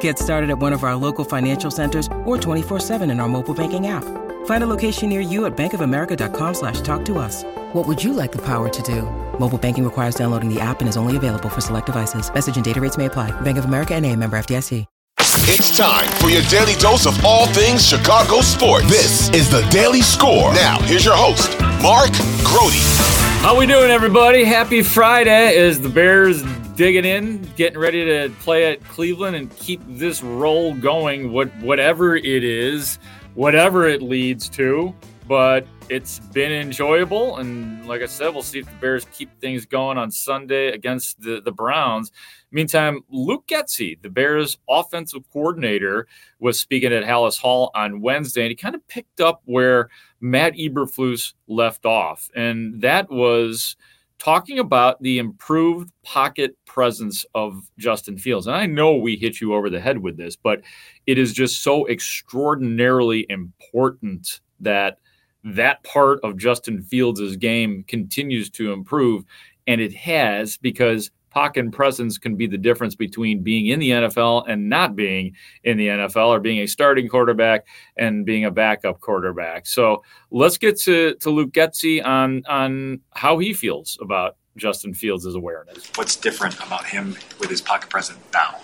Get started at one of our local financial centers or 24/7 in our mobile banking app. Find a location near you at bankofamerica.com/talktous. What would you like the power to do? Mobile banking requires downloading the app and is only available for select devices. Message and data rates may apply. Bank of America NA, member FDIC. It's time for your daily dose of all things Chicago sports. This is The Daily Score. Now, here's your host, Mark Grody. How we doing, everybody? Happy Friday as the Bears digging in, getting ready to play at Cleveland and keep this roll going, whatever it is, whatever it leads to. But it's been enjoyable, and like I said, we'll see if the Bears keep things going on Sunday against the Browns. Meantime, Luke Getsy, the Bears' offensive coordinator, was speaking at Hallis Hall on Wednesday, and he kind of picked up where Matt Eberflus left off, and that was talking about the improved pocket presence of Justin Fields. And I know we hit you over the head with this, but it is just so extraordinarily important that that part of Justin Fields' game continues to improve, and it has, because pocket presence can be the difference between being in the NFL and not being in the NFL, or being a starting quarterback and being a backup quarterback. So let's get to Luke Getsy on how he feels about Justin Fields' awareness. What's different about him with his pocket presence now?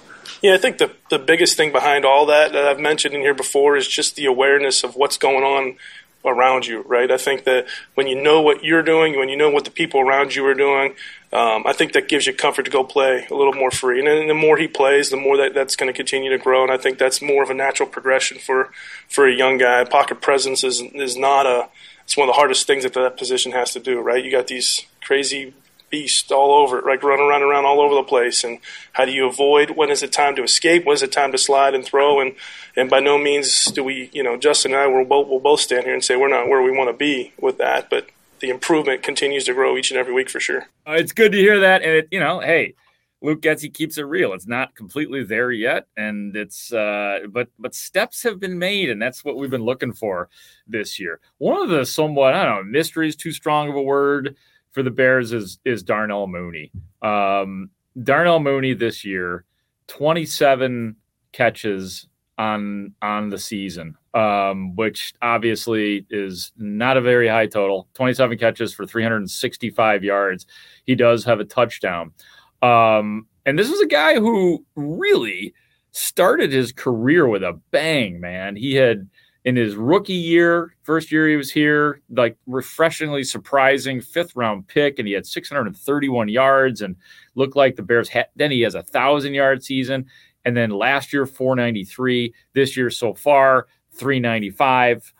Yeah, I think the biggest thing behind all that I've mentioned in here before is just the awareness of what's going on around you, right? I think that when you know what you're doing, when you know what the people around you are doing, I think that gives you comfort to go play a little more free. And then the more he plays, the more that's going to continue to grow. And I think that's more of a natural progression for a young guy. Pocket presence is not a – it's one of the hardest things that position has to do, right? You got these crazy beasts all over it, like running around all over the place. And how do you avoid when is it time to escape? When is it time to slide and throw? And by no means do we – you know, Justin and I, we'll both stand here and say we're not where we want to be with that. But the improvement continues to grow each and every week for sure. It's good to hear that. And, Luke Getsy keeps it real. It's not completely there yet. And it's but steps have been made, and that's what we've been looking for this year. One of the somewhat, mysteries, too strong of a word for the Bears, is Darnell Mooney. Darnell Mooney this year, 27 catches on the season, which obviously is not a very high total. 27 catches for 365 yards. He does have a touchdown. And this was a guy who really started his career with a bang, man. He had, in his rookie year, first year he was here, like refreshingly surprising fifth-round pick, and he had 631 yards and looked like the Bears had. Then he has a 1,000-yard season. And then last year, 493. This year so far, 395.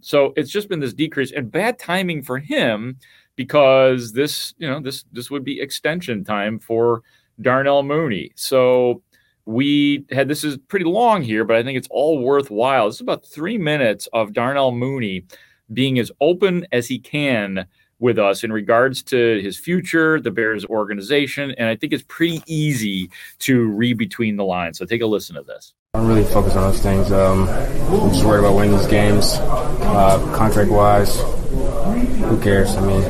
So it's just been this decrease, and bad timing for him, because this would be extension time for Darnell Mooney. So this is pretty long here, but I think it's all worthwhile. This is about 3 minutes of Darnell Mooney being as open as he can with us in regards to his future, the Bears organization, and I think it's pretty easy to read between the lines. So take a listen to this. I don't really focus on those things. I'm just worried about winning these games. Contract-wise, who cares? I mean,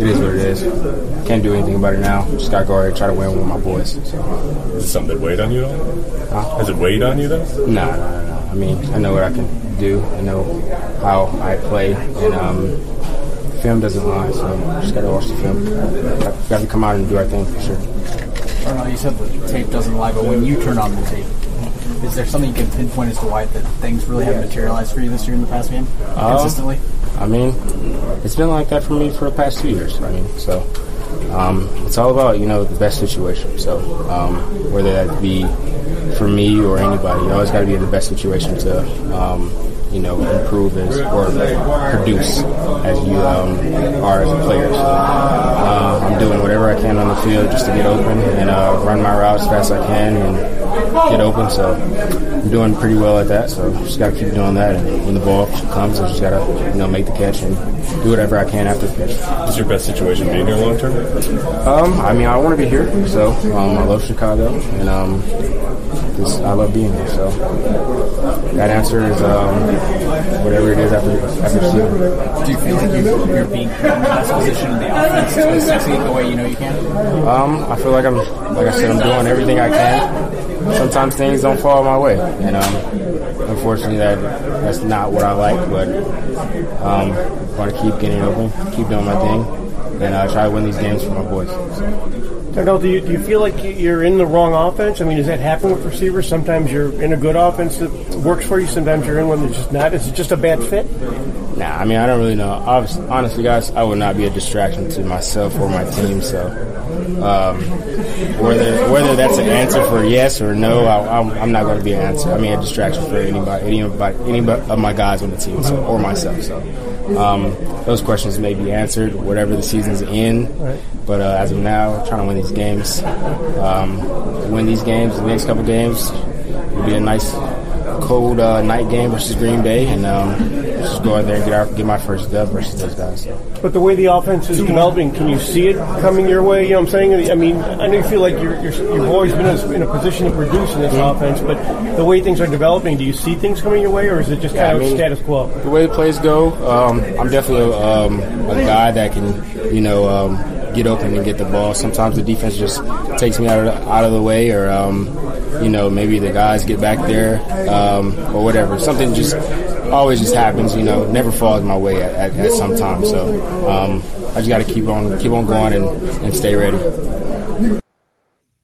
it is what it is. Can't do anything about it now. Just got to go ahead and try to win with my boys. So. Is it something that weighed on you? Has it weighed on you, though? No. I mean, I know what I can do. I know how I play, and film doesn't lie, so I just got to watch the film. I've got to come out and do our thing for sure. Darnell, you said the tape doesn't lie, but when you turn on the tape, is there something you can pinpoint as to why that things really haven't materialized for you this year in the past game consistently? I mean, it's been like that for me for the past 2 years. I mean, so It's all about, the best situation. So whether that be for me or anybody, you always got to be in the best situation to, improve as, or produce as you are as a player. So I'm doing whatever I can on the field just to get open and run my routes as fast as I can and get open. So I'm doing pretty well at that. So just got to keep doing that. And when the ball comes, I just got to make the catch and do whatever I can after the catch. Is your best situation being here long term? I want to be here. So I love Chicago and I love being here. So that answer is whatever it is after season. Do you feel like you're being in the best position in the offense to succeed the way you can? I feel like I'm doing everything I can. Sometimes things don't fall my way, and unfortunately that's not what I like. But I want to keep getting open, keep doing my thing, and try to win these games for my boys. So. Darnell, do you feel like you're in the wrong offense? Does that happen with receivers? Sometimes you're in a good offense that works for you. Sometimes you're in one that's just not. Is it just a bad fit? Nah, I don't really know. Honestly, guys, I would not be a distraction to myself or my team. So whether that's an answer for yes or no, I'm not going to be an answer. a distraction for anybody of my guys on the team or myself. So those questions may be answered whatever the season's in. But as of now, I'm trying to win these games. The next couple games will be a nice cold night game versus Green Bay, and just go out there and get my first dub versus those guys. But the way the offense is developing, can you see it coming your way? You know what I'm saying? I know you feel like you've always been in a position to produce in this offense, but the way things are developing, do you see things coming your way, or is it just kind of status quo? The way the plays go, I'm definitely a guy that can, get open and get the ball. Sometimes the defense just takes me out of the way, or maybe the guys get back there, or whatever. Something just always just happens. Never falls my way at some time. So I just got to keep on going and stay ready.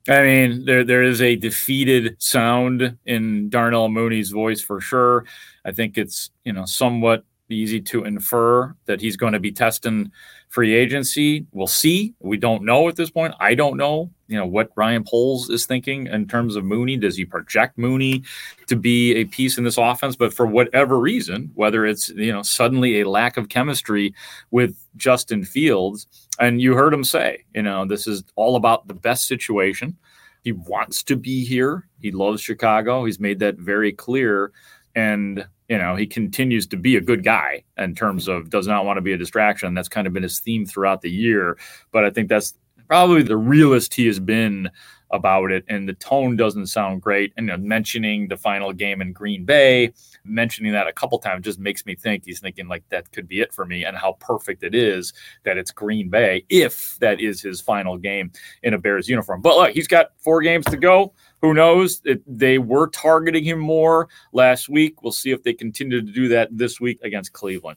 There is a defeated sound in Darnell Mooney's voice for sure. I think it's somewhat easy to infer that he's going to be testing free agency. We'll see. We don't know at this point. I don't know, what Ryan Poles is thinking in terms of Mooney. Does he project Mooney to be a piece in this offense? But for whatever reason, whether it's, suddenly a lack of chemistry with Justin Fields, and you heard him say, this is all about the best situation. He wants to be here. He loves Chicago. He's made that very clear. And, he continues to be a good guy in terms of does not want to be a distraction. That's kind of been his theme throughout the year. But I think that's probably the realest he has been about it. And the tone doesn't sound great. And mentioning the final game in Green Bay, mentioning that a couple times just makes me think he's thinking like that could be it for me, and how perfect it is that it's Green Bay if that is his final game in a Bears uniform. But look, he's got 4 games to go. Who knows? They were targeting him more last week. We'll see if they continue to do that this week against Cleveland.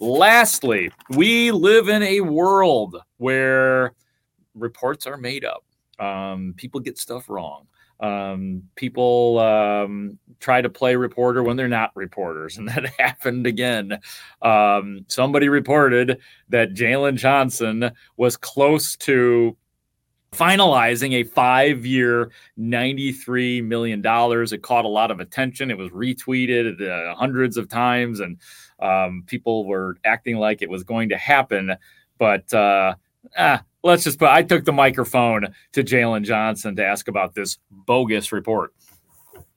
Lastly, we live in a world where reports are made up. People get stuff wrong. People try to play reporter when they're not reporters, and that happened again. Somebody reported that Jalen Johnson was close to finalizing a 5-year, $93 million. It caught a lot of attention. It was retweeted hundreds of times, and people were acting like it was going to happen. But I took the microphone to Jalen Johnson to ask about this bogus report.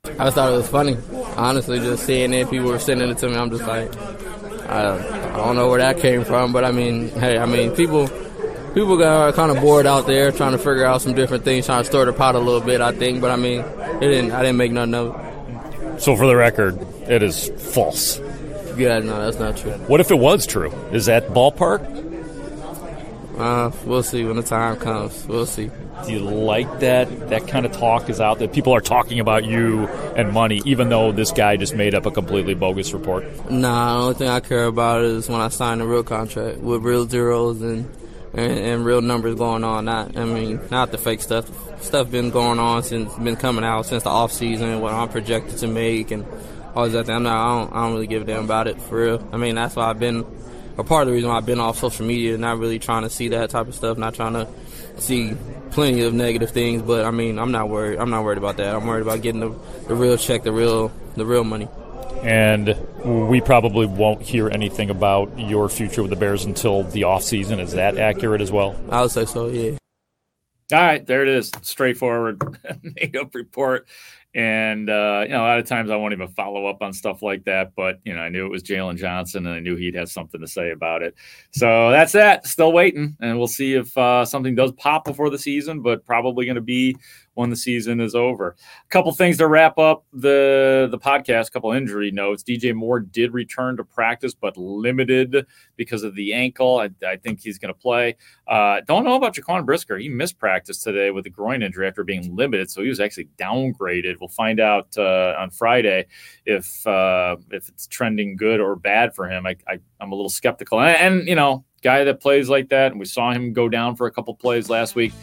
I just thought it was funny. Honestly, just seeing it, people were sending it to me. I'm just like, I don't know where that came from. But people got kind of bored out there, trying to figure out some different things, trying to stir the pot a little bit, I think. But I didn't make nothing of it. So for the record, it is false. Yeah, no, that's not true. What if it was true? Is that ballpark? We'll see when the time comes. We'll see. Do you like that? That kind of talk is out there. People are talking about you and money, even though this guy just made up a completely bogus report. Nah, the only thing I care about is when I sign a real contract with real zeros and real numbers going on. Not the fake stuff. Stuff been going on since the off season and what I'm projected to make and all that. I don't really give a damn about it for real. That's why I've been. Or part of the reason why I've been off social media, not really trying to see that type of stuff, not trying to see plenty of negative things. But I'm not worried. I'm not worried about that. I'm worried about getting the real check, the real money. And we probably won't hear anything about your future with the Bears until the off season. Is that accurate as well? I would say so. Yeah. All right, there it is. Straightforward, made-up report. And, a lot of times I won't even follow up on stuff like that. But, I knew it was Jalen Johnson, and I knew he'd have something to say about it. So that's that. Still waiting. And we'll see if something does pop before the season, but probably going to be when the season is over. A couple things to wrap up the podcast, a couple injury notes. DJ Moore did return to practice, but limited because of the ankle. I think he's going to play. Don't know about Jaquan Brisker. He missed practice today with a groin injury after being limited, so he was actually downgraded. We'll find out on Friday if it's trending good or bad for him. I'm a little skeptical. And guy that plays like that, and we saw him go down for a couple plays last week,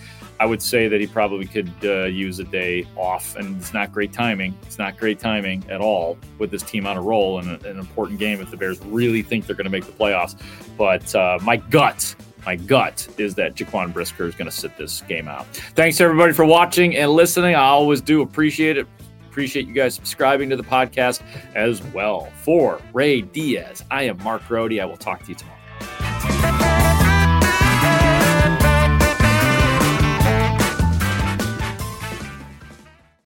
I would say that he probably could use a day off, and it's not great timing. It's not great timing at all with this team on a roll and an important game if the Bears really think they're going to make the playoffs. But my gut is that Jaquan Brisker is going to sit this game out. Thanks, everybody, for watching and listening. I always do appreciate it. Appreciate you guys subscribing to the podcast as well. For Ray Diaz, I am Mark Grody. I will talk to you tomorrow.